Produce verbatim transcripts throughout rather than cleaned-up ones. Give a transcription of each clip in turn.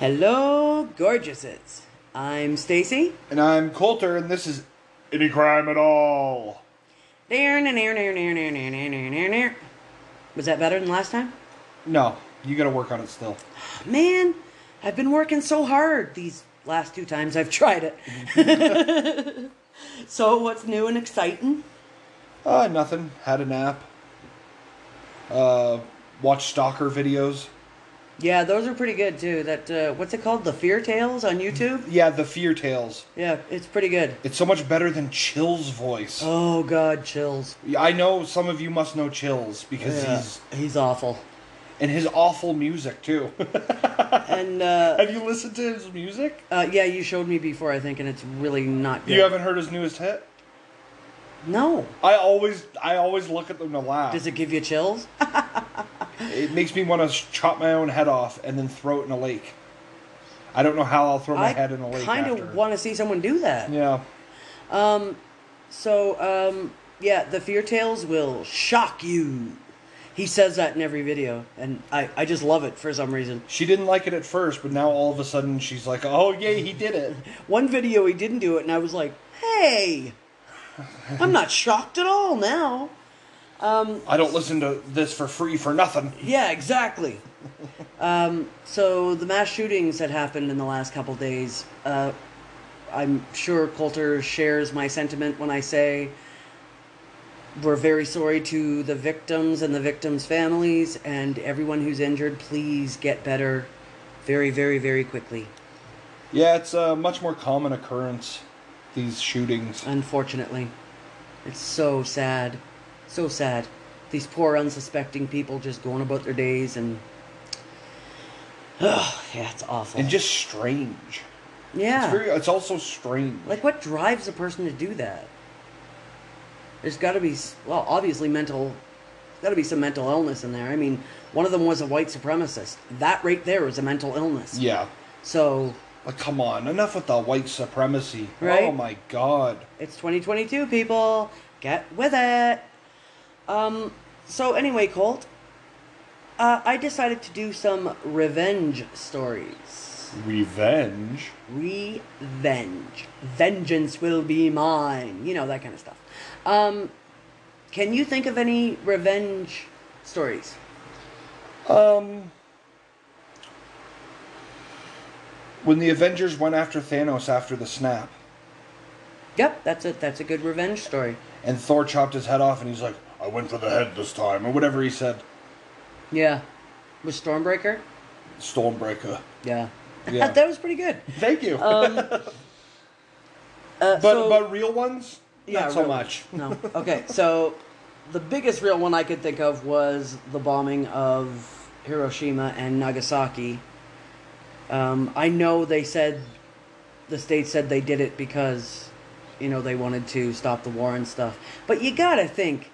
Hello, gorgeouses. I'm Stacy. And I'm Coulter, and this is Any Crime at All. Was that better than last time? No, you gotta work on it still. Man, I've been working so hard these last two times I've tried it. So, what's new and exciting? Uh, nothing. Had a nap. Uh, watched stalker videos. Yeah, those are pretty good, too. That uh, what's it called? The Fear Tales on YouTube? Yeah, The Fear Tales. Yeah, it's pretty good. It's so much better than Chills' voice. Oh, God, Chills. I know some of you must know Chills, because yeah, he's... he's awful. And his awful music, too. And uh, have you listened to his music? Uh, yeah, you showed me before, I think, and it's really not good. You haven't heard his newest hit? No. I always I always look at them to laugh. Does it give you chills? It makes me want to chop my own head off and then throw it in a lake. I don't know how I'll throw my I head in a lake after. I kind of want to see someone do that. Yeah. Um. So, um, yeah, The Fear Tales will shock you. He says that in every video, and I, I just love it for some reason. She didn't like it at first, but now all of a sudden she's like, oh, yay, he did it. One video he didn't do it, and I was like, hey, I'm not shocked at all now. Um, I don't listen to this for free for nothing. Yeah, exactly. um, so the mass shootings that happened in the last couple days, uh, I'm sure Coulter shares my sentiment when I say we're very sorry to the victims and the victims' families and everyone who's injured. Please get better very, very, very quickly. Yeah, it's a much more common occurrence, these shootings. Unfortunately. It's so sad. So sad. These poor, unsuspecting people just going about their days and... Oh, yeah, it's awful. And just strange. Yeah. It's, very, it's also strange. Like, what drives a person to do that? There's got to be... Well, obviously mental... There's got to be some mental illness in there. I mean, one of them was a white supremacist. That right there was a mental illness. Yeah. So... Like, come on. Enough with the white supremacy. Right? Oh, my God. It's twenty twenty-two, people. Get with it. Um, so anyway, Colt, uh, I decided to do some revenge stories. Revenge? Revenge. Vengeance will be mine. You know, that kind of stuff. Um, can you think of any revenge stories? Um, when the Avengers went after Thanos after the snap. Yep, that's a, that's a good revenge story. And Thor chopped his head off and he's like, I went for the head this time, or whatever he said. Yeah. Was Stormbreaker? Stormbreaker. Yeah. Yeah. That was pretty good. Thank you. Um, uh, but, so, but real ones? Yeah, not so much. Ones. No. Okay, so the biggest real one I could think of was the bombing of Hiroshima and Nagasaki. Um, I know they said, the state said they did it because, you know, they wanted to stop the war and stuff. But you gotta think,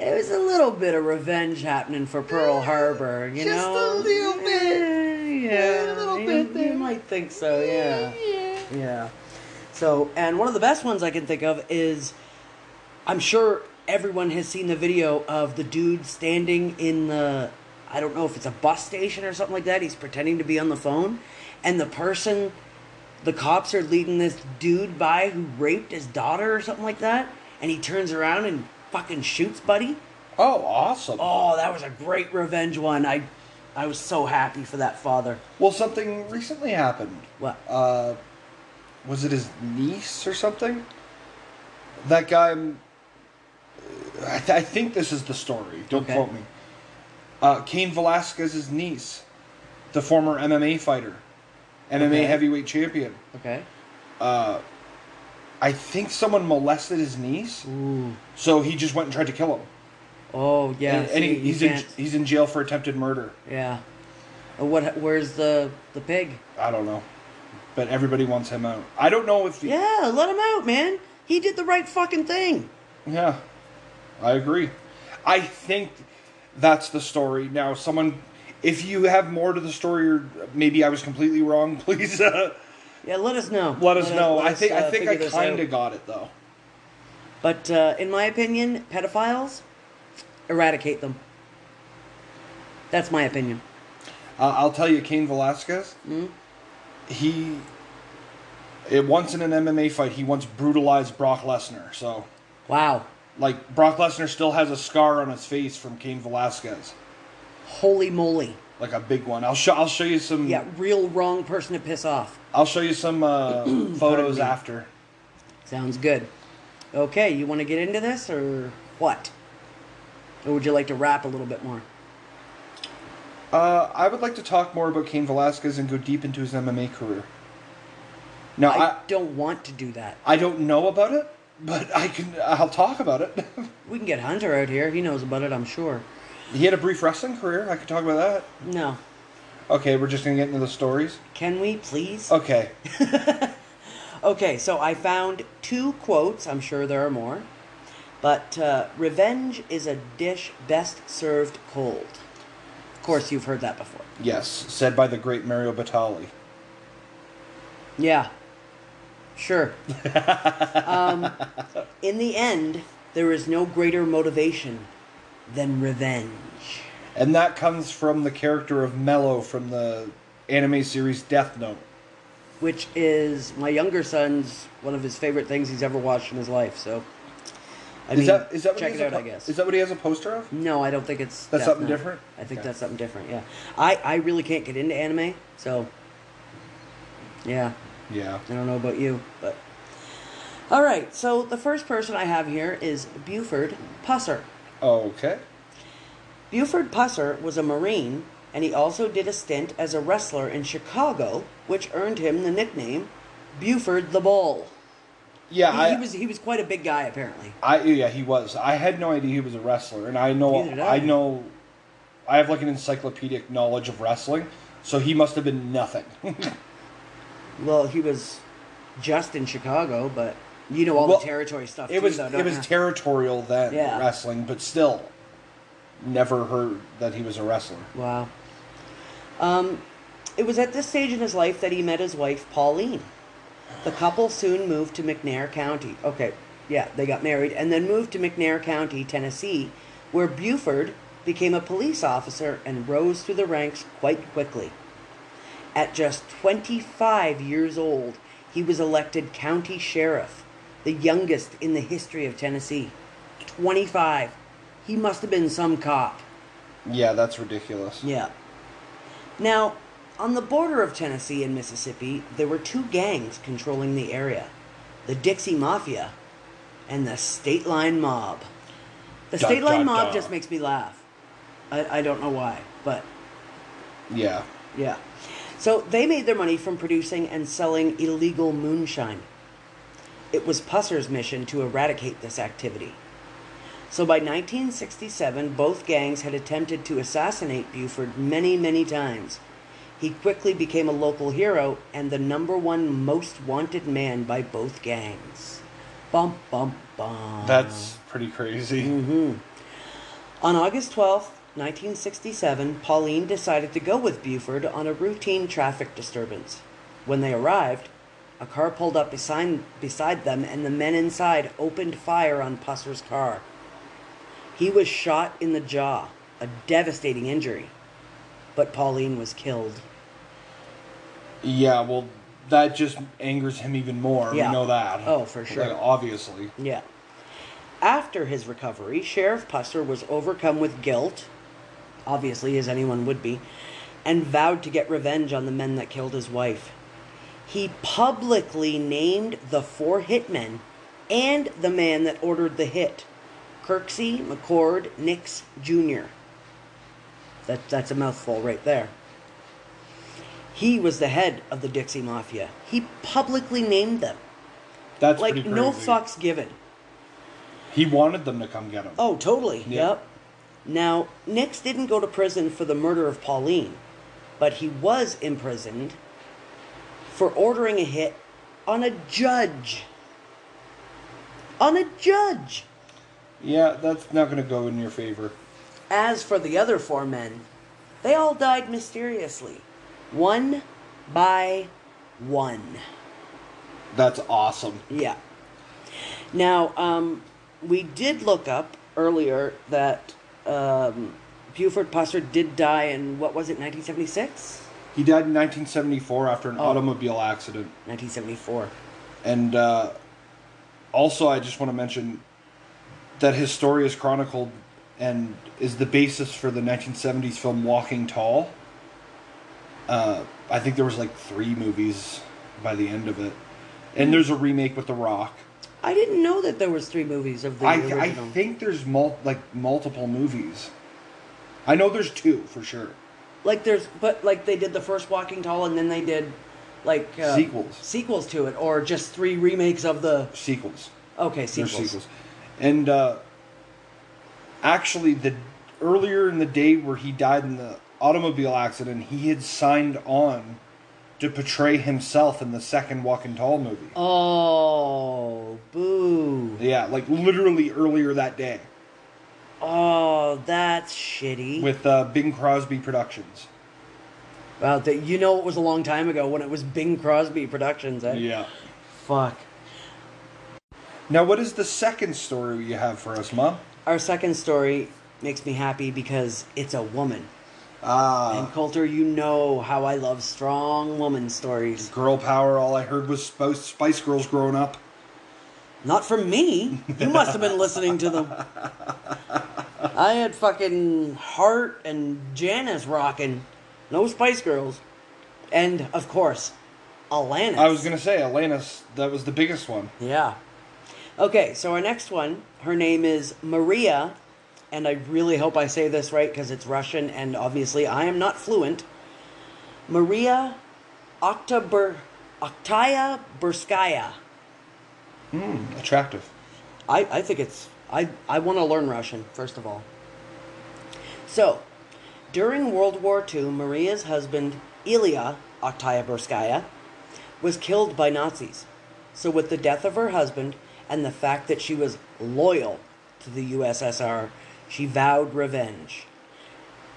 it was a little bit of revenge happening for Pearl Harbor, you Just know? Just a little bit. Yeah. yeah a little you, bit there. You might think so, yeah. yeah. Yeah. So, and one of the best ones I can think of is, I'm sure everyone has seen the video of the dude standing in the, I don't know if it's a bus station or something like that. He's pretending to be on the phone. And the person, the cops are leading this dude by who raped his daughter or something like that. And he turns around and fucking shoots buddy. Oh, awesome. Oh, that was a great revenge one. I I was so happy for that father. Well, something recently happened. What? Uh, was it his niece or something? That guy, I, th- I think this is the story. Don't okay. quote me. Uh, Kane Velasquez's niece, the former M M A fighter, M M A okay. heavyweight champion. Okay. Uh... I think someone molested his niece, Ooh. so he just went and tried to kill him. Oh, yeah. And, and he, he's, in, he's in jail for attempted murder. Yeah. What? Where's the, the pig? I don't know. But everybody wants him out. I don't know if... He... Yeah, let him out, man. He did the right fucking thing. Yeah. I agree. I think that's the story. Now, someone... If you have more to the story, or maybe I was completely wrong, please... Uh, Yeah, let us know. Let us let know. Let I, us, think, uh, I think I think I kind of got it though. But uh, in my opinion, pedophiles, eradicate them. That's my opinion. Uh, I'll tell you, Cain Velasquez. Mm-hmm. he, it, once in an M M A fight, he once brutalized Brock Lesnar. So, wow. Like, Brock Lesnar still has a scar on his face from Kane Velasquez. Holy moly. Like a big one. I'll show. I'll show you some. Yeah, real wrong person to piss off. I'll show you some uh, photos after. Sounds good. Okay, you want to get into this or what? Or would you like to wrap a little bit more? Uh, I would like to talk more about Kane Velasquez and go deep into his M M A career. Now, I, I don't want to do that. I don't know about it, but I can. I'll talk about it. We can get Hunter out here. He knows about it, I'm sure. He had a brief wrestling career. I could talk about that. No. Okay, we're just going to get into the stories. Can we, please? Okay. Okay, so I found two quotes. I'm sure there are more. But uh, revenge is a dish best served cold. Of course, you've heard that before. Yes, said by the great Mario Batali. Yeah. Sure. um, in the end, there is no greater motivation than revenge. And that comes from the character of Mello from the anime series Death Note. Which is my younger son's one of his favorite things he's ever watched in his life, so I is mean, that, is that what check it out, po- I guess. Is that what he has a poster of? No, I don't think it's That's Death something Note. Different? I think okay. That's something different, yeah. I, I really can't get into anime, so yeah. Yeah. I don't know about you, but all right, so the first person I have here is Buford Pusser. Okay. Buford Pusser was a Marine, and he also did a stint as a wrestler in Chicago, which earned him the nickname Buford the Bull. Yeah, he, I, he was he was quite a big guy apparently. I yeah he was. I had no idea he was a wrestler, and I know I. I know, I have like an encyclopedic knowledge of wrestling, so he must have been nothing. Well, he was just in Chicago, but. You know all well, the territory stuff. It too, was though, don't it was you? Territorial then yeah. Wrestling, but still, never heard that he was a wrestler. Wow. Um, it was at this stage in his life that he met his wife Pauline. The couple soon moved to McNair County. Okay, yeah, they got married and then moved to McNair County, Tennessee, where Buford became a police officer and rose through the ranks quite quickly. At just twenty-five years old, he was elected county sheriff. The youngest in the history of Tennessee. twenty-five. He must have been some cop. Yeah, that's ridiculous. Yeah. Now, on the border of Tennessee and Mississippi, there were two gangs controlling the area. The Dixie Mafia and the State Line Mob. The State Line Mob just makes me laugh. I, I don't know why, but... Yeah. Yeah. So they made their money from producing and selling illegal moonshine. It was Pusser's mission to eradicate this activity. So by nineteen sixty-seven, both gangs had attempted to assassinate Buford many, many times. He quickly became a local hero and the number one most wanted man by both gangs. Bum, bum, bum. That's pretty crazy. Mm-hmm. On August twelfth, nineteen sixty-seven, Pauline decided to go with Buford on a routine traffic disturbance. When they arrived, a car pulled up beside, beside them, and the men inside opened fire on Pusser's car. He was shot in the jaw, a devastating injury, but Pauline was killed. Yeah, well, that just angers him even more. Yeah. We know that. Oh, for sure. Like, obviously. Yeah. After his recovery, Sheriff Pusser was overcome with guilt, obviously, as anyone would be, and vowed to get revenge on the men that killed his wife. He publicly named the four hitmen and the man that ordered the hit, Kirksey McCord Nix Junior That, that's a mouthful right there. He was the head of the Dixie Mafia. He publicly named them. That's like pretty crazy. No fucks given. He wanted them to come get him. Oh, totally. Yeah. Yep. Now, Nix didn't go to prison for the murder of Pauline, but he was imprisoned for ordering a hit on a judge. On a judge! Yeah, that's not going to go in your favor. As for the other four men, they all died mysteriously. One by one. That's awesome. Yeah. Now, um, we did look up earlier that um, Buford Pusser did die in, what was it, nineteen seventy-six? He died in nineteen seventy-four after an oh. automobile accident. nineteen seventy-four. And uh, also, I just want to mention that his story is chronicled and is the basis for the nineteen seventies film Walking Tall. Uh, I think there was like three movies by the end of it. And there's a remake with The Rock. I didn't know that there was three movies of the I, original. I think there's mul- like multiple movies. I know there's two for sure. Like there's, but like they did the first Walking Tall, and then they did like uh, sequels, sequels to it, or just three remakes of the sequels. Okay, sequels. There's sequels, and uh, actually, the earlier in the day where he died in the automobile accident, he had signed on to portray himself in the second Walking Tall movie. Oh, boo. Yeah, like literally earlier that day. Oh, that's shitty. With uh, Bing Crosby Productions. Wow, that you know it was a long time ago when it was Bing Crosby Productions, eh? Yeah. Fuck. Now, what is the second story you have for us, Mom? Our second story makes me happy because it's a woman. Ah. And Coulter, you know how I love strong woman stories. Girl power, all I heard was Spice Girls growing up. Not from me. You must have been listening to them. I had fucking Hart and Janice rocking. No Spice Girls. And, of course, Alanis. I was going to say, Alanis, that was the biggest one. Yeah. Okay, so our next one, her name is Maria, and I really hope I say this right because it's Russian and obviously I am not fluent. Maria Oktyabrskaya. Hmm, attractive. I, I think it's... I, I want to learn Russian, first of all. So, during World War Two, Maria's husband, Ilya Oktyabrskaya, was killed by Nazis. So with the death of her husband and the fact that she was loyal to the U S S R, she vowed revenge.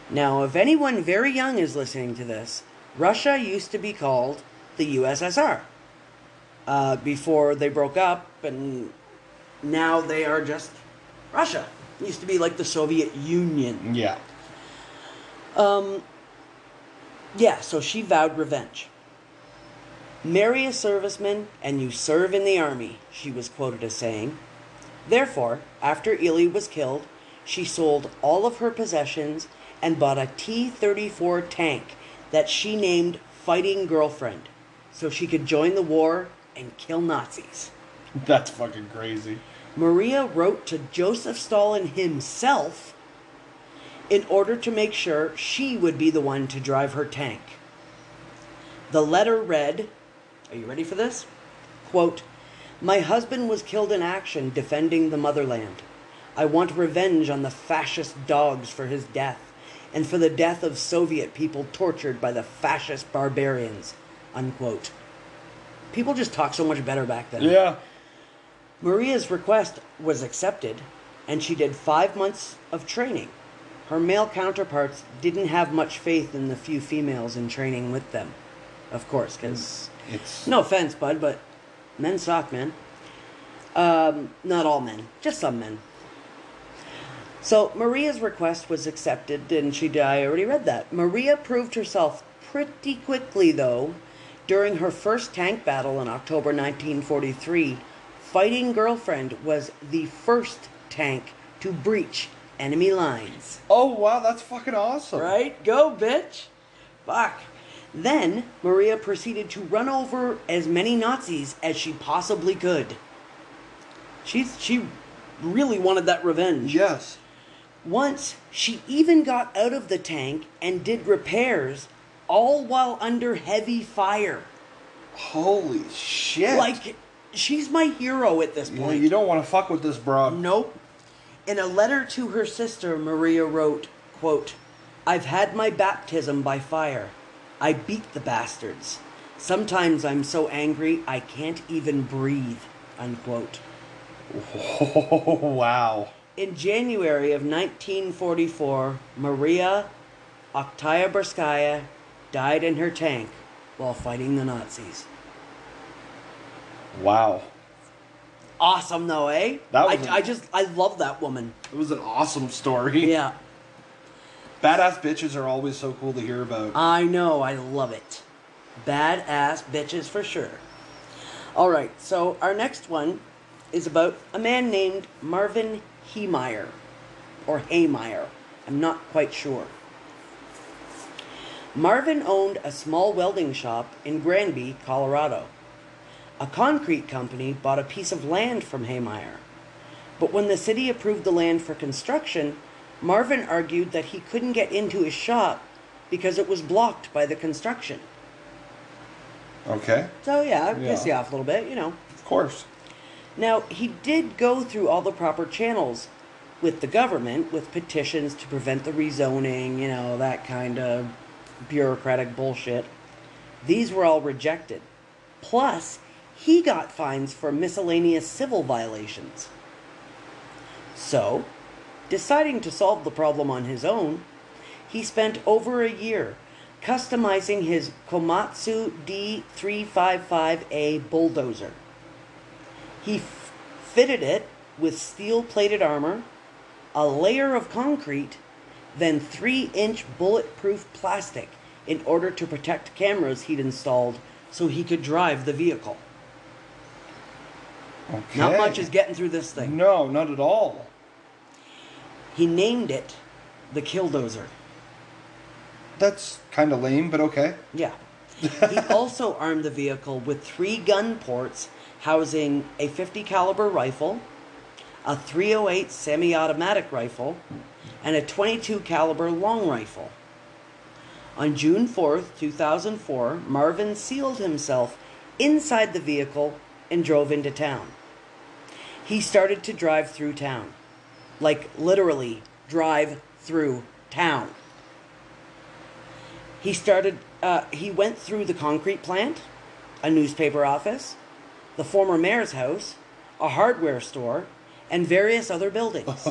Now, if anyone very young is listening to this, Russia used to be called the U S S R. Uh, before they broke up, and now they are just Russia. It used to be like the Soviet Union. Yeah. Um. Yeah, so she vowed revenge. Marry a serviceman, and you serve in the army, she was quoted as saying. Therefore, after Ilya was killed, she sold all of her possessions and bought a T thirty-four tank that she named Fighting Girlfriend, so she could join the war and kill Nazis. That's fucking crazy. Maria wrote to Joseph Stalin himself in order to make sure she would be the one to drive her tank. The letter read, are you ready for this? Quote, "My husband was killed in action defending the motherland. I want revenge on the fascist dogs for his death and for the death of Soviet people tortured by the fascist barbarians." Unquote. People just talk so much better back then. Yeah. Maria's request was accepted, and she did five months of training. Her male counterparts didn't have much faith in the few females in training with them. Of course, because... It's... No offense, bud, but men suck, man. Um, not all men. Just some men. So, Maria's request was accepted, and she... I already read that. Maria proved herself pretty quickly, though. During her first tank battle in October nineteen forty-three, Fighting Girlfriend was the first tank to breach enemy lines. Oh, wow, that's fucking awesome. Right? Go, bitch. Fuck. Then, Maria proceeded to run over as many Nazis as she possibly could. She's, she really wanted that revenge. Yes. Once, she even got out of the tank and did repairs, all while under heavy fire. Holy shit. Like, she's my hero at this point. Yeah, you don't want to fuck with this broad. Nope. In a letter to her sister, Maria wrote, quote, "I've had my baptism by fire. I beat the bastards. Sometimes I'm so angry I can't even breathe." Unquote. Oh, wow. In January of nineteen forty-four, Maria Oktyabrskaya died in her tank while fighting the Nazis. Wow. Awesome, though, eh? That was I, a, I just, I love that woman. It was an awesome story. Yeah. Badass bitches are always so cool to hear about. I know, I love it. Badass bitches for sure. Alright, so our next one is about a man named Marvin Heemeyer, or Haymeyer. I'm not quite sure. Marvin owned a small welding shop in Granby, Colorado. A concrete company bought a piece of land from Haymeyer. But when the city approved the land for construction, Marvin argued that he couldn't get into his shop because it was blocked by the construction. Okay. So, yeah, I'll piss you off a little bit, you know. Of course. Now, he did go through all the proper channels with the government, with petitions to prevent the rezoning, you know, that kind of bureaucratic bullshit. These were all rejected. Plus, he got fines for miscellaneous civil violations. So, deciding to solve the problem on his own, he spent over a year customizing his Komatsu D three fifty-five A bulldozer. He f- fitted it with steel-plated armor, a layer of concrete, then three-inch bulletproof plastic in order to protect cameras he'd installed so he could drive the vehicle. Okay. Not much is getting through this thing. No, not at all. He named it the Killdozer. That's kind of lame, but okay. Yeah. He also armed the vehicle with three gun ports housing a fifty caliber rifle, a three oh eight semi-automatic rifle, and a twenty-two caliber long rifle. On June fourth, two thousand four, Marvin sealed himself inside the vehicle and drove into town. He started to drive through town. Like, literally, drive through town. He started, uh, he went through the concrete plant, a newspaper office, the former mayor's house, a hardware store, and various other buildings.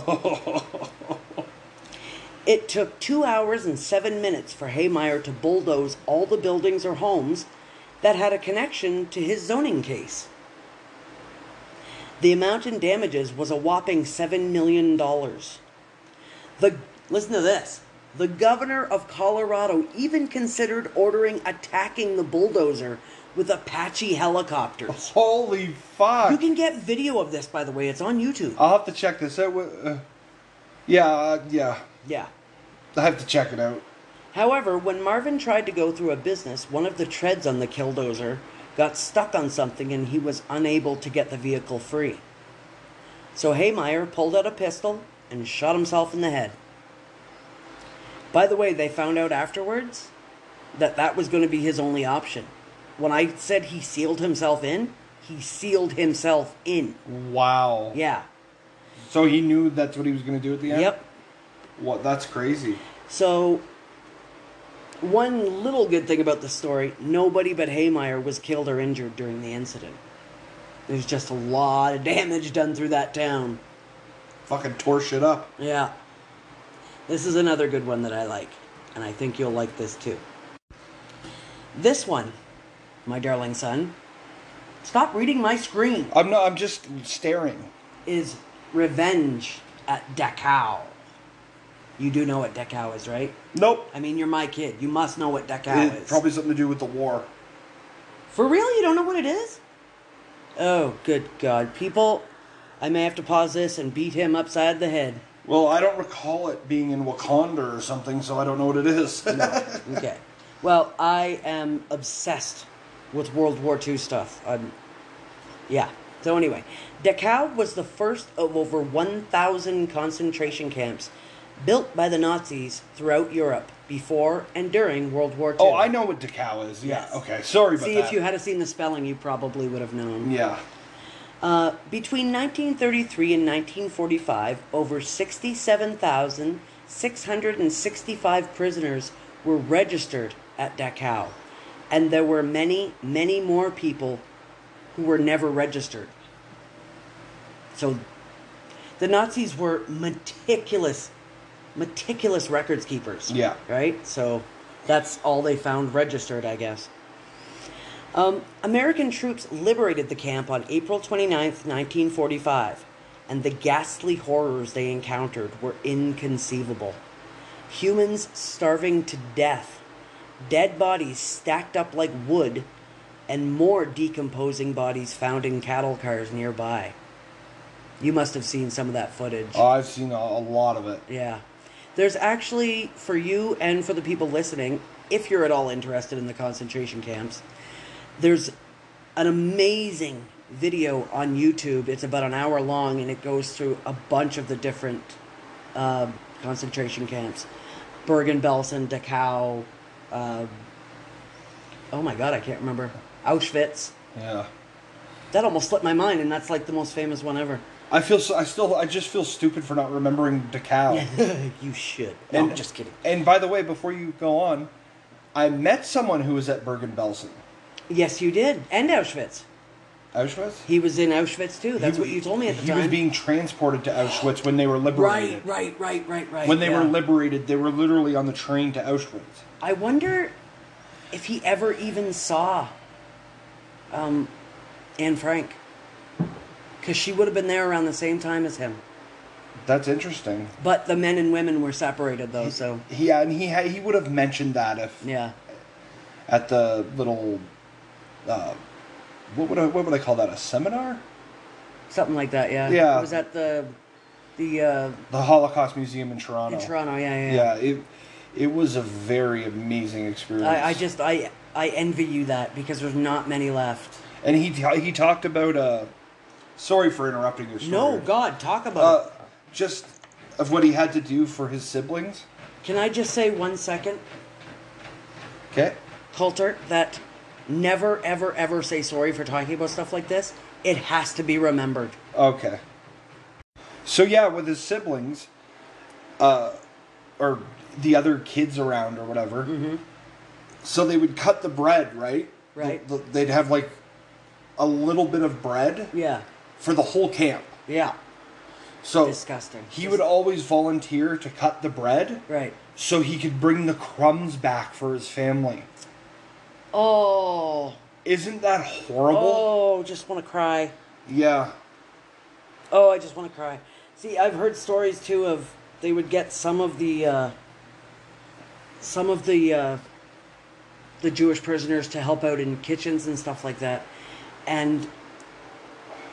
It took two hours and seven minutes for Haymeyer to bulldoze all the buildings or homes that had a connection to his zoning case. The amount in damages was a whopping seven million dollars. The, listen to this. The governor of Colorado even considered ordering attacking the bulldozer with Apache helicopters. Holy fuck. You can get video of this, by the way. It's on YouTube. I'll have to check this out. Uh, yeah, uh, yeah. Yeah. I have to check it out. However, when Marvin tried to go through a business, one of the treads on the Killdozer got stuck on something and he was unable to get the vehicle free. So Haymeyer pulled out a pistol and shot himself in the head. By the way, they found out afterwards that that was going to be his only option. When I said he sealed himself in, he sealed himself in. Wow. Yeah. So he knew that's what he was going to do at the end? Yep. What? That's crazy. So, one little good thing about the story, nobody but Haymeyer was killed or injured during the incident. There's just a lot of damage done through that town. Fucking tore shit up. Yeah. This is another good one that I like, and I think you'll like this too. This one, my darling son, stop reading my screen. I'm not, I'm just staring. Is Revenge at Dachau. You do know what Dachau is, right? Nope. I mean, you're my kid. You must know what Dachau is. It's probably something to do with the war. For real? You don't know what it is? Oh, good God. People, I may have to pause this and beat him upside the head. Well, I don't recall it being in Wakanda or something, so I don't know what it is. No. Okay. Well, I am obsessed with World War Two stuff. I'm, yeah. So anyway, Dachau was the first of over one thousand concentration camps built by the Nazis throughout Europe before and during World War Two. Oh, I know what Dachau is. Yeah, yes. Okay, sorry about See, that. See, if you had seen the spelling, you probably would have known. Yeah. Uh, between nineteen thirty-three and nineteen forty-five, over sixty-seven thousand six hundred sixty-five prisoners were registered at Dachau, and there were many, many more people who were never registered. So the Nazis were meticulous Meticulous records keepers. Yeah. Right? So that's all they found registered, I guess. Um, American troops liberated the camp on April twenty-ninth, nineteen forty-five, and the ghastly horrors they encountered were inconceivable. humans starving to death, dead bodies stacked up like wood, and more decomposing bodies found in cattle cars nearby. You must have seen some of that footage. Oh, I've seen a lot of it. Yeah. There's actually, for you and for the people listening, if you're at all interested in the concentration camps, there's an amazing video on YouTube. It's about an hour long, and it goes through a bunch of the different uh, concentration camps. Bergen-Belsen, Dachau, uh, oh my God, I can't remember. Auschwitz. Yeah. That almost slipped my mind, and that's like the most famous one ever. I feel so, I still I just feel stupid for not remembering Dachau. You should. No, and, I'm just kidding. And by the way, before you go on, I met someone who was at Bergen-Belsen. Yes, you did. And Auschwitz. Auschwitz? He was in Auschwitz too. That's he, what you told me at the he time. He was being transported to Auschwitz when they were liberated. Right, right, right, right, right. When they yeah. were liberated, they were literally on the train to Auschwitz. I wonder if he ever even saw um, Anne Frank. Because she would have been there around the same time as him. That's interesting. But the men and women were separated, though, he, so... Yeah, and he ha- he would have mentioned that if... Yeah. At the little... Uh, what would I, what would I call that? A seminar? Something like that, yeah. Yeah. It was at the... The, uh, the Holocaust Museum in Toronto. In Toronto, yeah, yeah. Yeah, yeah it, it was a very amazing experience. I, I just... I I envy you that, because there's not many left. And he, he talked about... Uh, Sorry for interrupting your story. No, God, talk about it. Uh, just of what he had to do for his siblings. Can I just say one second? Okay. Coulter, that never, ever, ever say sorry for talking about stuff like this. It has to be remembered. Okay. So, yeah, with his siblings, uh, or the other kids around or whatever, mm-hmm. So they would cut the bread, right? Right. The, the, they'd have, like, a little bit of bread. Yeah. For the whole camp. Yeah. So disgusting. He would always volunteer to cut the bread. Right. So he could bring the crumbs back for his family. Oh. Isn't that horrible? Oh, just want to cry. Yeah. Oh, I just want to cry. See, I've heard stories too of they would get some of the uh, some of the uh, the Jewish prisoners to help out in kitchens and stuff like that. And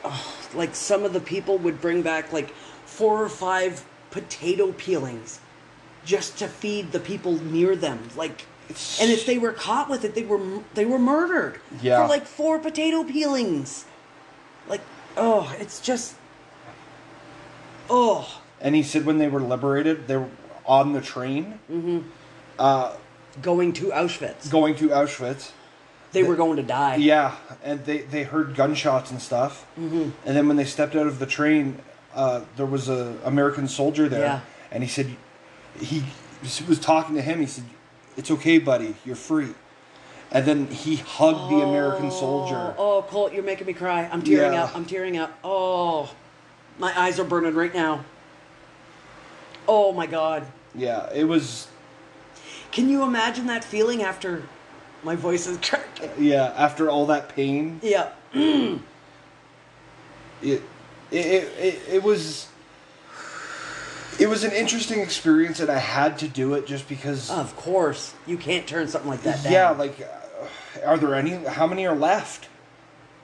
oh, like some of the people would bring back like four or five potato peelings just to feed the people near them. Like, and if they were caught with it, they were they were murdered yeah. for like four potato peelings. Like, oh, it's just, oh. And he said when they were liberated, they were on the train, mm-hmm. uh, going to Auschwitz. Going to Auschwitz. They were going to die. Yeah, and they, they heard gunshots and stuff. Mm-hmm. And then when they stepped out of the train, uh, there was an American soldier there. Yeah. And he said, he was talking to him. He said, "It's okay, buddy. You're free." And then he hugged oh, the American soldier. Oh, Colt, you're making me cry. I'm tearing yeah. up. I'm tearing up. Oh, my eyes are burning right now. Oh, my God. Yeah, it was... Can you imagine that feeling after... My voice is cracking. Yeah, after all that pain. Yeah. it, it it it was it was an interesting experience, and I had to do it just because. Of course, you can't turn something like that down. Yeah, like, uh, are there any? How many are left?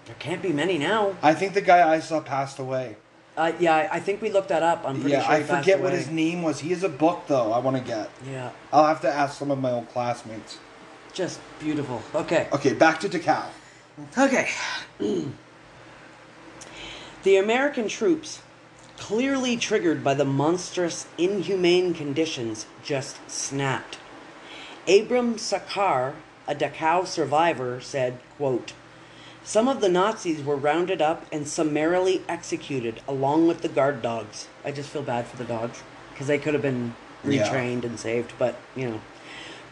There can't be many now. I think the guy I saw passed away. Uh, yeah, I think we looked that up. I'm pretty yeah, sure. Yeah, I forget what his name was. He has a book though. I want to get. Yeah. I'll have to ask some of my old classmates. Just beautiful. Okay. Okay, back to Dachau. Okay. The American troops, clearly triggered by the monstrous, inhumane conditions, just snapped. Abram Sakar, a Dachau survivor, said, quote, "Some of the Nazis were rounded up and summarily executed along with the guard dogs." I just feel bad for the dogs because they could have been retrained yeah. and saved, but, you know.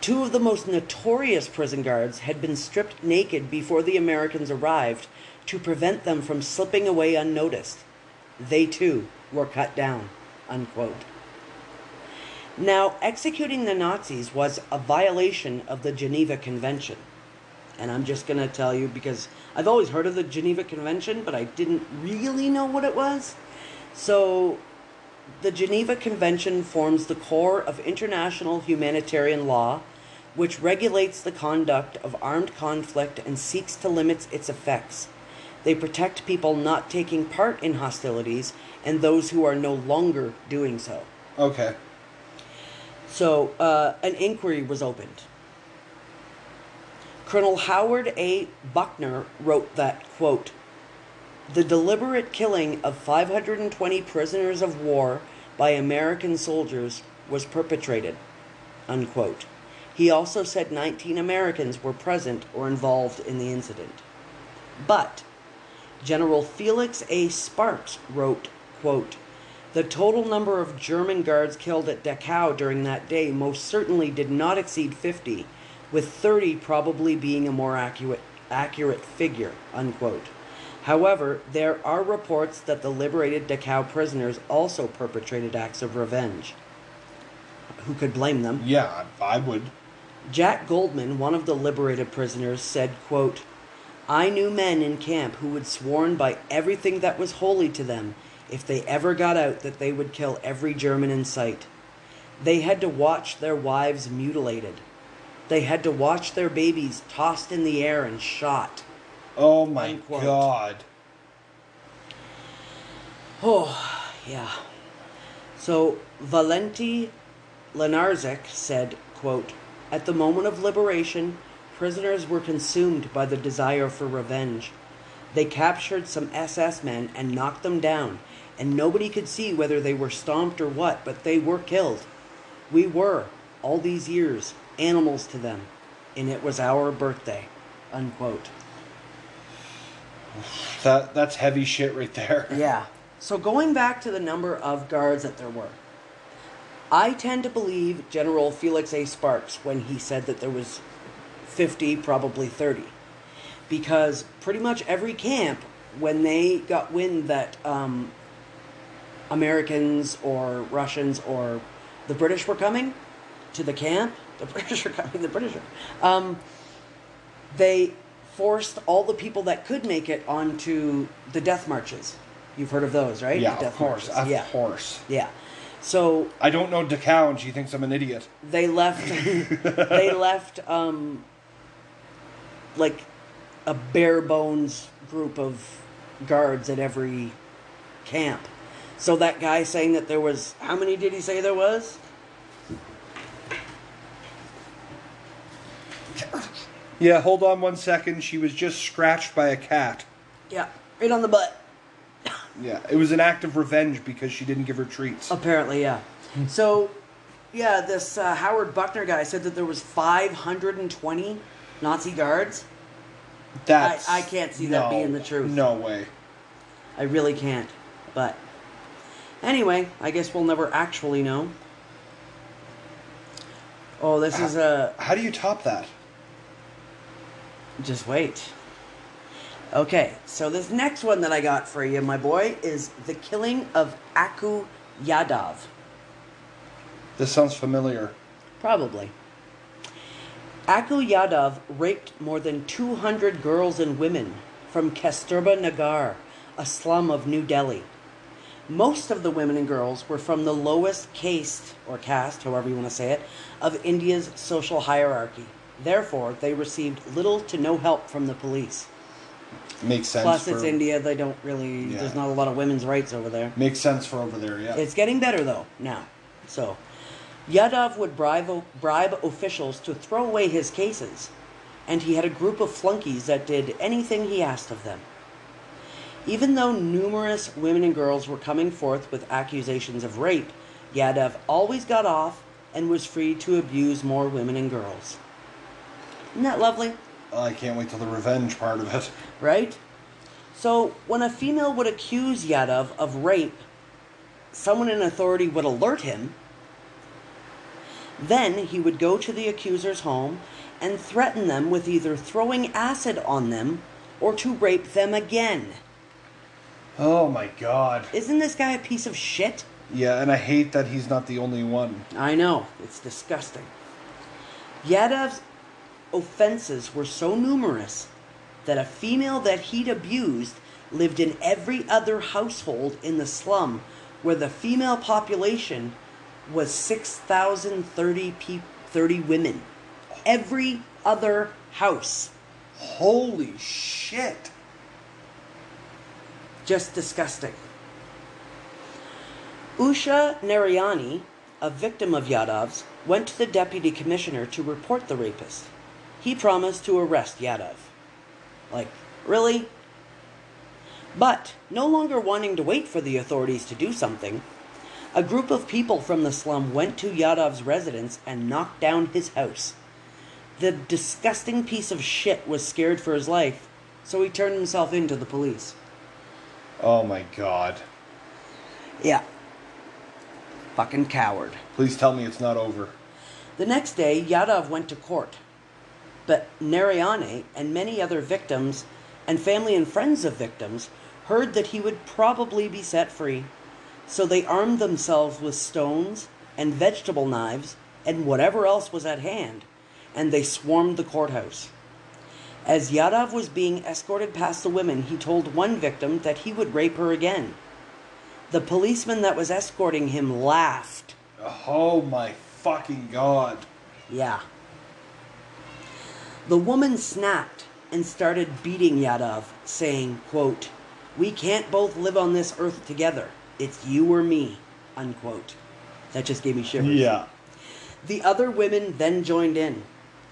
Two of the most notorious prison guards had been stripped naked before the Americans arrived to prevent them from slipping away unnoticed. They, too, were cut down." Unquote. Now, executing the Nazis was a violation of the Geneva Convention. And I'm just going to tell you, because I've always heard of the Geneva Convention, but I didn't really know what it was. So The Geneva Convention forms the core of international humanitarian law, which regulates the conduct of armed conflict and seeks to limit its effects. They protect people not taking part in hostilities and those who are no longer doing so. Okay. So, uh, an inquiry was opened. Colonel Howard A. Buckner wrote that, quote, "The deliberate killing of five hundred twenty prisoners of war by American soldiers was perpetrated," unquote. He also said nineteen Americans were present or involved in the incident. But General Felix A. Sparks wrote, quote, "The total number of German guards killed at Dachau during that day most certainly did not exceed fifty, with thirty probably being a more accurate, accurate figure," unquote. However, there are reports that the liberated Dachau prisoners also perpetrated acts of revenge. Who could blame them? Yeah, I would. Jack Goldman, one of the liberated prisoners, said, quote, "I knew men in camp who had sworn by everything that was holy to them, if they ever got out, that they would kill every German in sight. They had to watch their wives mutilated. They had to watch their babies tossed in the air and shot." Oh my unquote. God. Oh, yeah. So, Valenti Lenarczyk said, quote, "At the moment of liberation, prisoners were consumed by the desire for revenge. They captured some S S men and knocked them down, and nobody could see whether they were stomped or what, but they were killed. We were, all these years, animals to them, and it was our birthday," unquote. That that's heavy shit right there. Yeah. So going back to the number of guards that there were, I tend to believe General Felix A. Sparks when he said that there was fifty, probably thirty, because pretty much every camp, when they got wind that um, Americans or Russians or the British were coming to the camp, the British were coming, the British were, um, they forced all the people that could make it onto the death marches. You've heard of those, right? Yeah, the death of course. Marches. Of yeah. course. Yeah. So I don't know Dachau, and she thinks I'm an idiot. They left. they left um, like a bare bones group of guards at every camp. So that guy saying that there was, how many did he say there was? Yeah, hold on one second. She was just scratched by a cat. Yeah, right on the butt. Yeah, it was an act of revenge because she didn't give her treats. Apparently, yeah. So, yeah, this uh, Howard Buckner guy said that there was five hundred twenty Nazi guards. That's... I, I can't see no, that being the truth. No way. I really can't. But, anyway, I guess we'll never actually know. Oh, this how, is a... How do you top that? Just wait. Okay, so this next one that I got for you, my boy, is the killing of Aku Yadav. This sounds familiar. Probably. Aku Yadav raped more than two hundred girls and women from Kasturba Nagar, a slum of New Delhi. Most of the women and girls were from the lowest caste, or caste, however you want to say it, of India's social hierarchy. Therefore, they received little to no help from the police. Makes sense. Plus, for, it's India. They don't really... Yeah. There's not a lot of women's rights over there. Makes sense for over there, yeah. It's getting better, though, now. So, Yadav would bribe, bribe officials to throw away his cases, and he had a group of flunkies that did anything he asked of them. Even though numerous women and girls were coming forth with accusations of rape, Yadav always got off and was free to abuse more women and girls. Isn't that lovely? I can't wait till the revenge part of it. Right? So, when a female would accuse Yadav of rape, someone in authority would alert him. Then he would go to the accuser's home and threaten them with either throwing acid on them or to rape them again. Oh my God. Isn't this guy a piece of shit? Yeah, and I hate that he's not the only one. I know. It's disgusting. Yadav's offenses were so numerous that a female that he'd abused lived in every other household in the slum where the female population was six thousand thirty women. Every other house. Holy shit. Just disgusting. Usha Narayanani, a victim of Yadav's, went to the deputy commissioner to report the rapist. He promised to arrest Yadav. Like, really? But, no longer wanting to wait for the authorities to do something, a group of people from the slum went to Yadav's residence and knocked down his house. The disgusting piece of shit was scared for his life, so he turned himself in to the police. Oh my god. Yeah. Fucking coward. Please tell me it's not over. The next day, Yadav went to court. But Narayanani and many other victims, and family and friends of victims, heard that he would probably be set free. So they armed themselves with stones and vegetable knives and whatever else was at hand, and they swarmed the courthouse. As Yadav was being escorted past the women, he told one victim that he would rape her again. The policeman that was escorting him laughed. Oh my fucking god. Yeah. The woman snapped and started beating Yadav, saying, quote, "We can't both live on this earth together. It's you or me," unquote. That just gave me shivers. Yeah. The other women then joined in.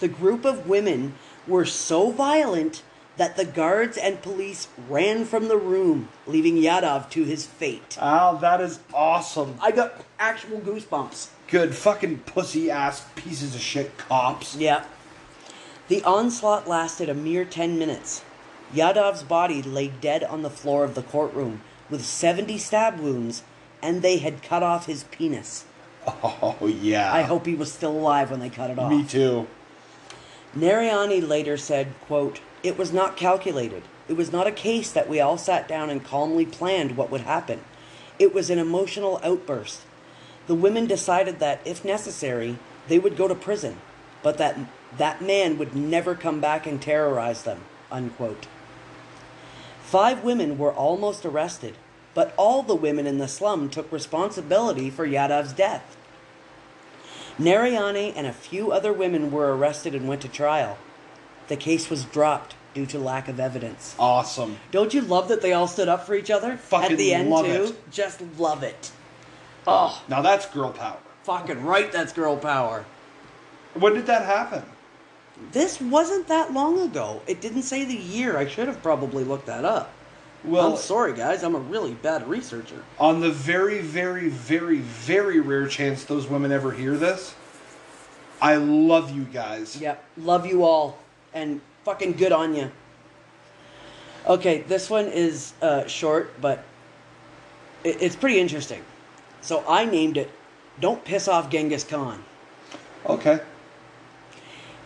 The group of women were so violent that the guards and police ran from the room, leaving Yadav to his fate. Oh, that is awesome. I got actual goosebumps. Good fucking pussy-ass pieces of shit cops. Yeah. The onslaught lasted a mere ten minutes. Yadav's body lay dead on the floor of the courtroom with seventy stab wounds, and they had cut off his penis. Oh, yeah. I hope he was still alive when they cut it off. Me too. Narayanani later said, quote, "It was not calculated. It was not a case that we all sat down and calmly planned what would happen. It was an emotional outburst. The women decided that, if necessary, they would go to prison, but that that man would never come back and terrorize them," unquote. Five women were almost arrested, but all the women in the slum took responsibility for Yadav's death. Narayanani and a few other women were arrested and went to trial. The case was dropped due to lack of evidence. Awesome. Don't you love that they all stood up for each other? Fucking at the end love too? It. Just love it. Oh. Now that's girl power. Fucking right, that's girl power. When did that happen? This wasn't that long ago. It didn't say the year. I should have probably looked that up. Well, I'm sorry, guys. I'm a really bad researcher. On the very, very, very, very rare chance those women ever hear this, I love you guys. Yep. Love you all. And fucking good on you. Okay, this one is uh, short, but it, it's pretty interesting. So I named it, "Don't Piss Off Genghis Khan." Okay.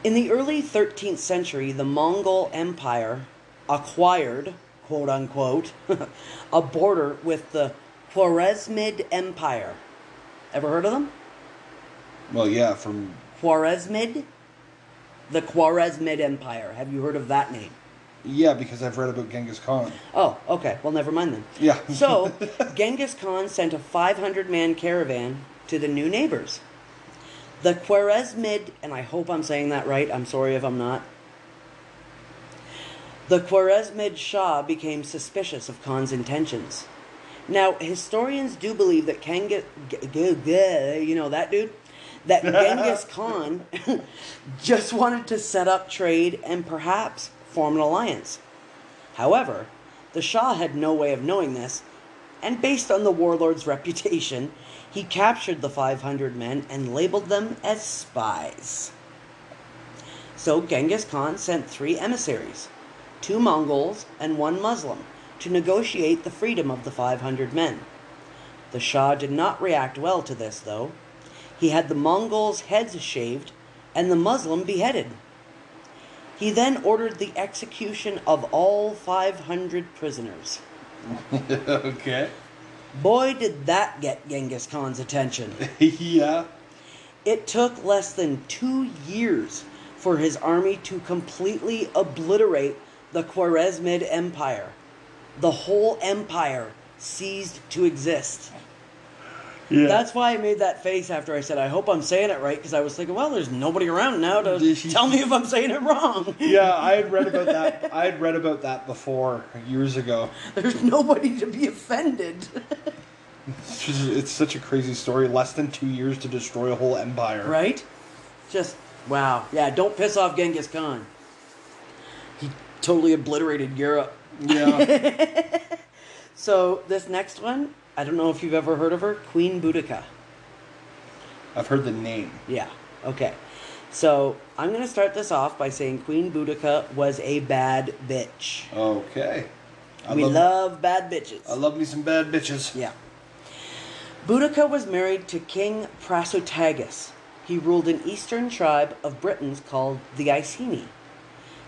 In the early thirteenth century, the Mongol Empire acquired, quote-unquote, a border with the Khwarezmid Empire. Ever heard of them? Well, yeah, from... Khwarezmid? The Khwarezmid Empire. Have you heard of that name? Yeah, because I've read about Genghis Khan. Oh, okay. Well, never mind then. Yeah. So, Genghis Khan sent a five hundred man caravan to the new neighbors. The Khwarezmid, and I hope I'm saying that right, I'm sorry if I'm not. The Khwarezmid Shah became suspicious of Khan's intentions. Now, historians do believe that Genghis, you know that dude? That Genghis Khan just wanted to set up trade and perhaps form an alliance. However, the Shah had no way of knowing this, and based on the warlord's reputation, he captured the five hundred men and labeled them as spies. So Genghis Khan sent three emissaries, two Mongols and one Muslim, to negotiate the freedom of the five hundred men. The Shah did not react well to this, though. He had the Mongols' heads shaved and the Muslim beheaded. He then ordered the execution of all five hundred prisoners. Okay. Boy, did that get Genghis Khan's attention. Yeah. It took less than two years for his army to completely obliterate the Khwarezmid Empire. The whole empire ceased to exist. Yeah. That's why I made that face after I said, I hope I'm saying it right, because I was thinking, well, there's nobody around now to tell me if I'm saying it wrong. Yeah, I had read about that. I had read about that before, years ago. There's nobody to be offended. It's, just, it's such a crazy story. Less than two years to destroy a whole empire. Right? Just, wow. Yeah, don't piss off Genghis Khan. He totally obliterated Europe. Yeah. So, this next one, I don't know if you've ever heard of her, Queen Boudicca. I've heard the name. Yeah, okay. So, I'm going to start this off by saying Queen Boudicca was a bad bitch. Okay. I we love, love bad bitches. I love me some bad bitches. Yeah. Boudicca was married to King Prasotagus. He ruled an eastern tribe of Britons called the Iceni.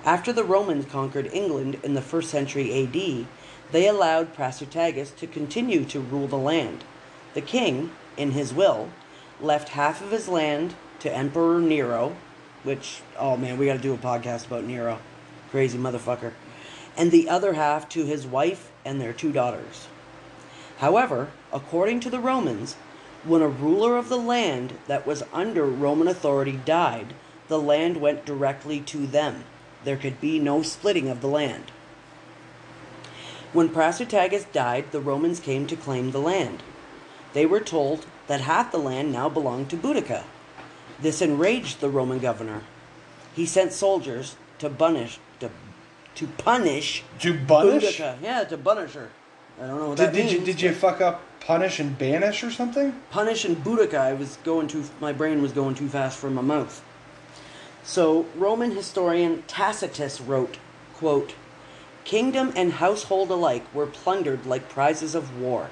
After the Romans conquered England in the first century A D, they allowed Prasotagus to continue to rule the land. The king, in his will, left half of his land to Emperor Nero, which, oh man, we got to do a podcast about Nero. Crazy motherfucker. And the other half to his wife and their two daughters. However, according to the Romans, when a ruler of the land that was under Roman authority died, the land went directly to them. There could be no splitting of the land. When Prasotagus died, the Romans came to claim the land. They were told that half the land now belonged to Boudicca. This enraged the Roman governor. He sent soldiers to punish to, to punish to punish Boudicca. Yeah, to punish her. I don't know what did, that did means. You, did you fuck up punish and banish or something? Punish and Boudicca. I was going too. My brain was going too fast for my mouth. So Roman historian Tacitus wrote, quote, "Kingdom and household alike were plundered like prizes of war,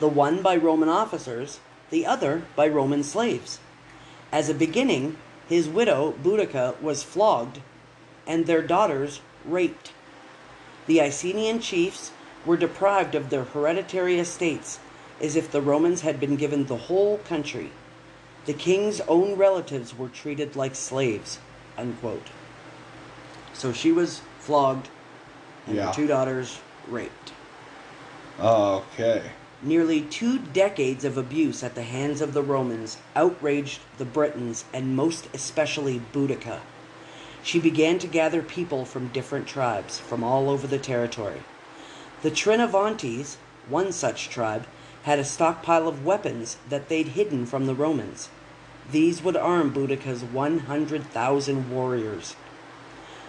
the one by Roman officers, the other by Roman slaves. As a beginning, his widow, Boudicca, was flogged, and their daughters raped. The Icenian chiefs were deprived of their hereditary estates, as if the Romans had been given the whole country. The king's own relatives were treated like slaves," unquote. So she was flogged. And yeah. Her two daughters raped. Okay. Nearly two decades of abuse at the hands of the Romans outraged the Britons, and most especially Boudicca. She began to gather people from different tribes from all over the territory. The Trinovantes, one such tribe, had a stockpile of weapons that they'd hidden from the Romans. These would arm Boudicca's one hundred thousand warriors.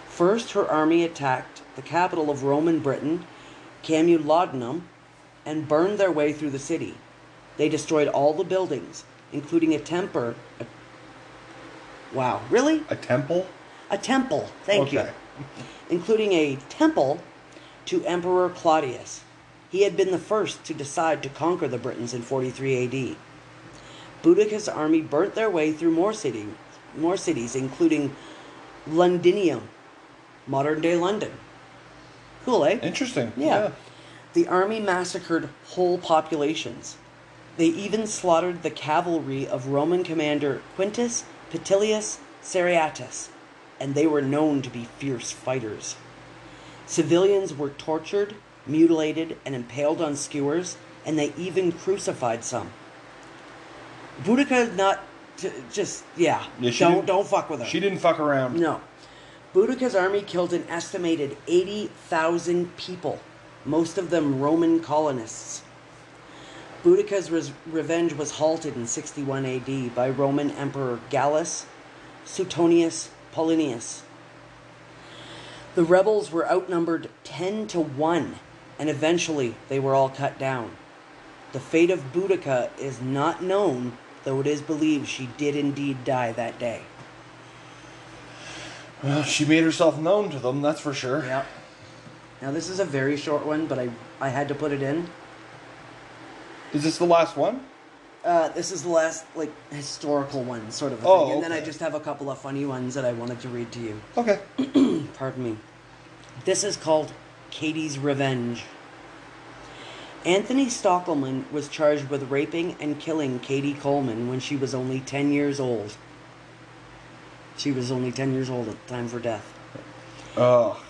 First, her army attacked the capital of Roman Britain, Camulodunum, and burned their way through the city. They destroyed all the buildings, including a temple. A, wow, really? A temple? A temple, thank okay. you. Including a temple to Emperor Claudius. He had been the first to decide to conquer the Britons in forty-three A D. Boudicca's army burnt their way through more, city, more cities, including Londinium, modern-day London. Cool, eh? Interesting. Yeah. yeah. The army massacred whole populations. They even slaughtered the cavalry of Roman commander Quintus Petilius Seriatus, and they were known to be fierce fighters. Civilians were tortured, mutilated, and impaled on skewers, and they even crucified some. Boudicca not t- just, yeah, yeah don't, don't fuck with her. She didn't fuck around. No. Boudicca's army killed an estimated eighty thousand people, most of them Roman colonists. Boudicca's res- revenge was halted in sixty-one A D by Roman Emperor Gallus Suetonius Paulinius. The rebels were outnumbered ten to one, and eventually they were all cut down. The fate of Boudicca is not known, though it is believed she did indeed die that day. Well, she made herself known to them, that's for sure. Yep. Now, this is a very short one, but I, I had to put it in. Is this the last one? Uh, this is the last, like, historical one, sort of a oh, thing. And okay. then I just have a couple of funny ones that I wanted to read to you. Okay. Pardon me. This is called Katie's Revenge. Anthony Stockelman was charged with raping and killing Katie Coleman when she was only ten years old. She was only ten years old at the time of her death. Oh.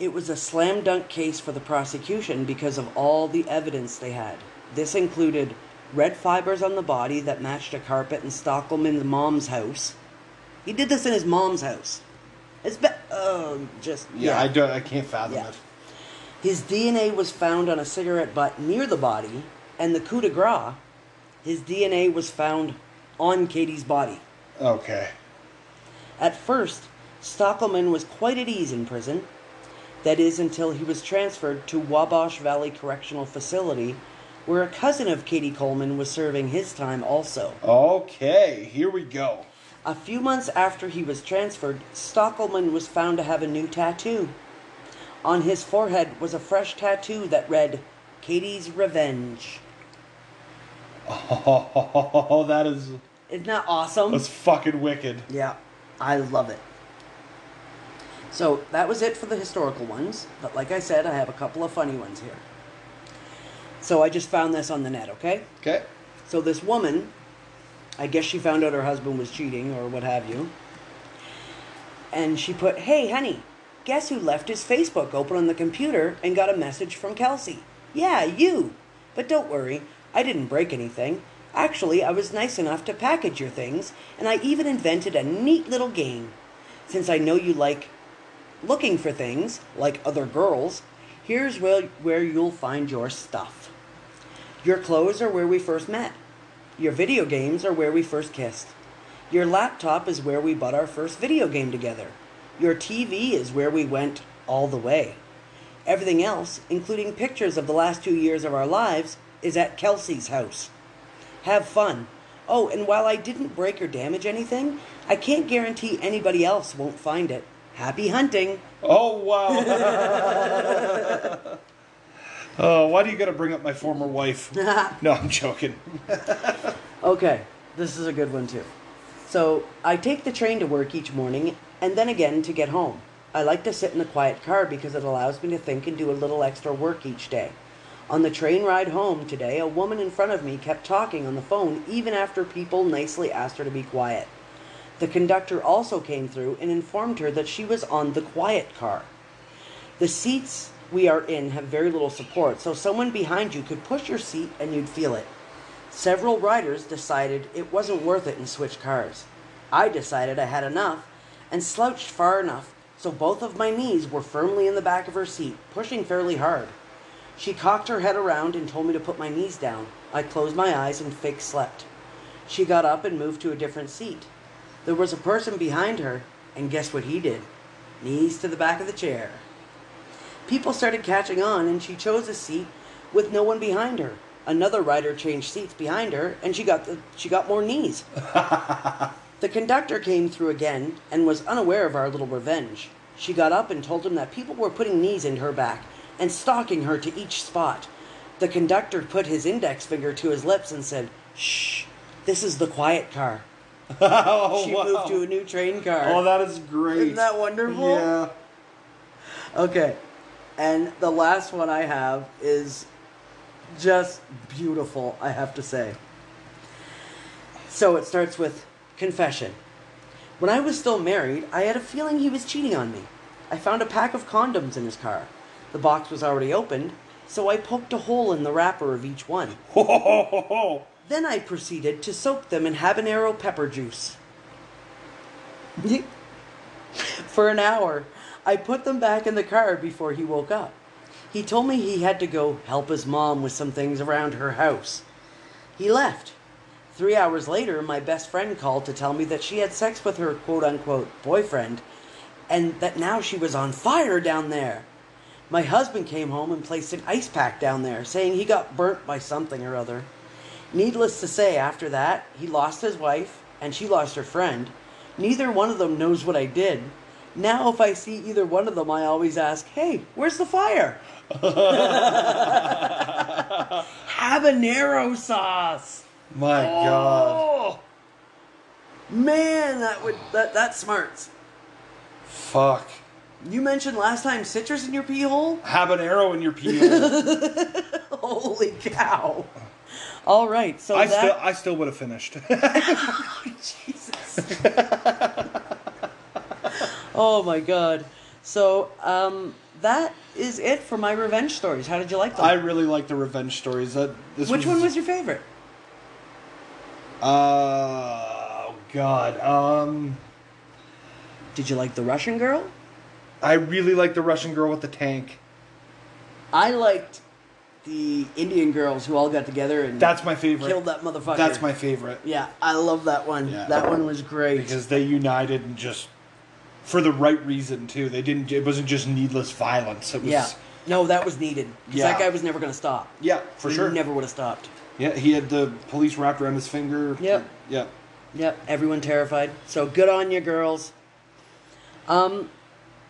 It was a slam dunk case for the prosecution because of all the evidence they had. This included red fibers on the body that matched a carpet in Stockholm in his mom's house. He did this in his mom's house. It's be- uh, just yeah, yeah. I don't. I can't fathom yeah. it. His D N A was found on a cigarette butt near the body, and the coup de grace, his D N A was found on Katie's body. Okay. At first, Stockelman was quite at ease in prison. That is, until he was transferred to Wabash Valley Correctional Facility, where a cousin of Katie Coleman was serving his time also. Okay, here we go. A few months after he was transferred, Stockelman was found to have a new tattoo. On his forehead was a fresh tattoo that read, Katie's Revenge. Oh, that is... Isn't that awesome? That's fucking wicked. Yeah, I love it. So, that was it for the historical ones. But like I said, I have a couple of funny ones here. So, I just found this on the net, okay? Okay. So, this woman... I guess she found out her husband was cheating or what have you. And she put, hey, honey, guess who left his Facebook open on the computer and got a message from Kelsey? Yeah, you. But don't worry, I didn't break anything. Actually, I was nice enough to package your things, and I even invented a neat little game. Since I know you like looking for things, like other girls, here's where, where you'll find your stuff. Your clothes are where we first met. Your video games are where we first kissed. Your laptop is where we bought our first video game together. Your T V is where we went all the way. Everything else, including pictures of the last two years of our lives, is at Kelsey's house. Have fun. Oh, and while I didn't break or damage anything, I can't guarantee anybody else won't find it. Happy hunting. Oh, wow. Oh, why do you got to bring up my former wife? No, I'm joking. Okay, this is a good one too. So, I take the train to work each morning, and then again to get home. I like to sit in the quiet car because it allows me to think and do a little extra work each day. On the train ride home today, a woman in front of me kept talking on the phone even after people nicely asked her to be quiet. The conductor also came through and informed her that she was on the quiet car. The seats we are in have very little support, so someone behind you could push your seat and you'd feel it. Several riders decided it wasn't worth it and switched cars. I decided I had enough and slouched far enough so both of my knees were firmly in the back of her seat, pushing fairly hard. She cocked her head around and told me to put my knees down. I closed my eyes and fake slept. She got up and moved to a different seat. There was a person behind her, and guess what he did? Knees to the back of the chair. People started catching on, and she chose a seat with no one behind her. Another rider changed seats behind her, and she got the, she got more knees. The conductor came through again and was unaware of our little revenge. She got up and told him that people were putting knees in her back and stalking her to each spot. The conductor put his index finger to his lips and said, shh, this is the quiet car. Oh, she wow. moved to a new train car. Oh, that is great. Isn't that wonderful? Yeah. Okay. And the last one I have is just beautiful, I have to say. So it starts with confession. When I was still married, I had a feeling he was cheating on me. I found a pack of condoms in his car. The box was already opened, so I poked a hole in the wrapper of each one. Ho, ho, ho, ho, ho. Then I proceeded to soak them in habanero pepper juice. For an hour... I put them back in the car before he woke up. He told me he had to go help his mom with some things around her house. He left. Three hours later, my best friend called to tell me that she had sex with her quote-unquote boyfriend and that now she was on fire down there. My husband came home and placed an ice pack down there, saying he got burnt by something or other. Needless to say, after that, he lost his wife and she lost her friend. Neither one of them knows what I did. Now, if I see either one of them, I always ask, hey, where's the fire? Habanero sauce. My oh. God. Man, that would that that smarts. Fuck. You mentioned last time citrus in your pee hole? Habanero in your pee hole. Holy cow. All right, so I that... still I still would have finished. Oh, Jesus. Oh, my God. So, um, that is it for my revenge stories. How did you like them? I really like the revenge stories. That, this Which was, one was your favorite? Uh, oh God. Um, did you like the Russian girl? I really liked the Russian girl with the tank. I liked the Indian girls who all got together and that's my favorite. Killed that motherfucker. That's my favorite. Yeah, I love that one. Yeah. That one was great because they united and just for the right reason too. They didn't. It wasn't just needless violence. It was. Yeah. No, that was needed. Because yeah. that guy was never going to stop. Yeah, for he sure. He never would have stopped. Yeah, he had the police wrapped around his finger. Yep. Yep. Yep, everyone terrified. So good on you, girls. Um,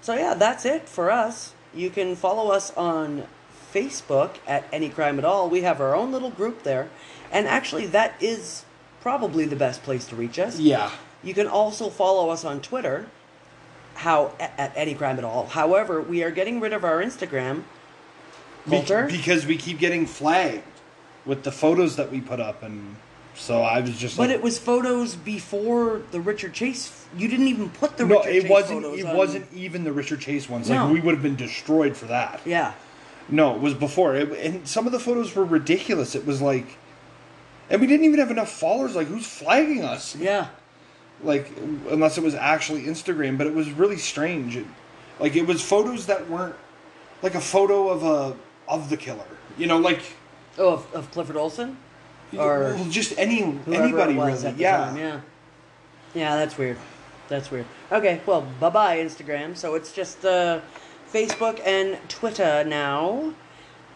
so yeah, that's it for us. You can follow us on Facebook at Any Crime At All. We have our own little group there. And actually, that is probably the best place to reach us. Yeah. You can also follow us on Twitter. How at Any Crime At All. However, we are getting rid of our Instagram, Coulter. Be- because we keep getting flagged with the photos that we put up, and so I was just. But like, it was photos before the Richard Chase. You didn't even put the no, Richard it Chase wasn't, photos. No, it on. wasn't even the Richard Chase ones. No. Like we would have been destroyed for that. Yeah. No, it was before, it, and some of the photos were ridiculous. It was like, and we didn't even have enough followers. Like, who's flagging us? Yeah. Like, unless it was actually Instagram, but it was really strange. It, like, it was photos that weren't, like, a photo of a of the killer. You know, like... Oh, of, of Clifford Olson? Or... Well, just any anybody, really. Yeah. yeah. Yeah, that's weird. That's weird. Okay, well, bye-bye, Instagram. So it's just uh, Facebook and Twitter now.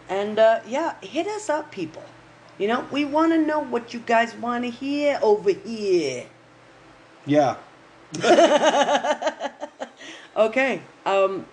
And, uh, yeah, hit us up, people. You know, we want to know what you guys want to hear over here. Yeah. Okay. Um,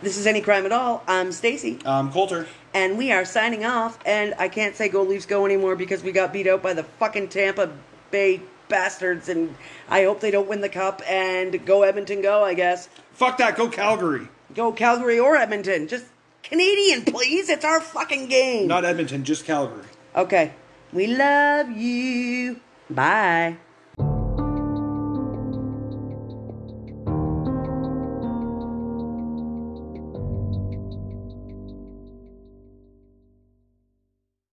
this is Any Crime At All. I'm Stacy. I'm Coulter. And we are signing off. And I can't say go Leafs go anymore because we got beat out by the fucking Tampa Bay bastards. And I hope they don't win the cup. And go Edmonton go, I guess. Fuck that. Go Calgary. Go Calgary or Edmonton. Just Canadian, please. It's our fucking game. Not Edmonton, just Calgary. Okay. We love you. Bye.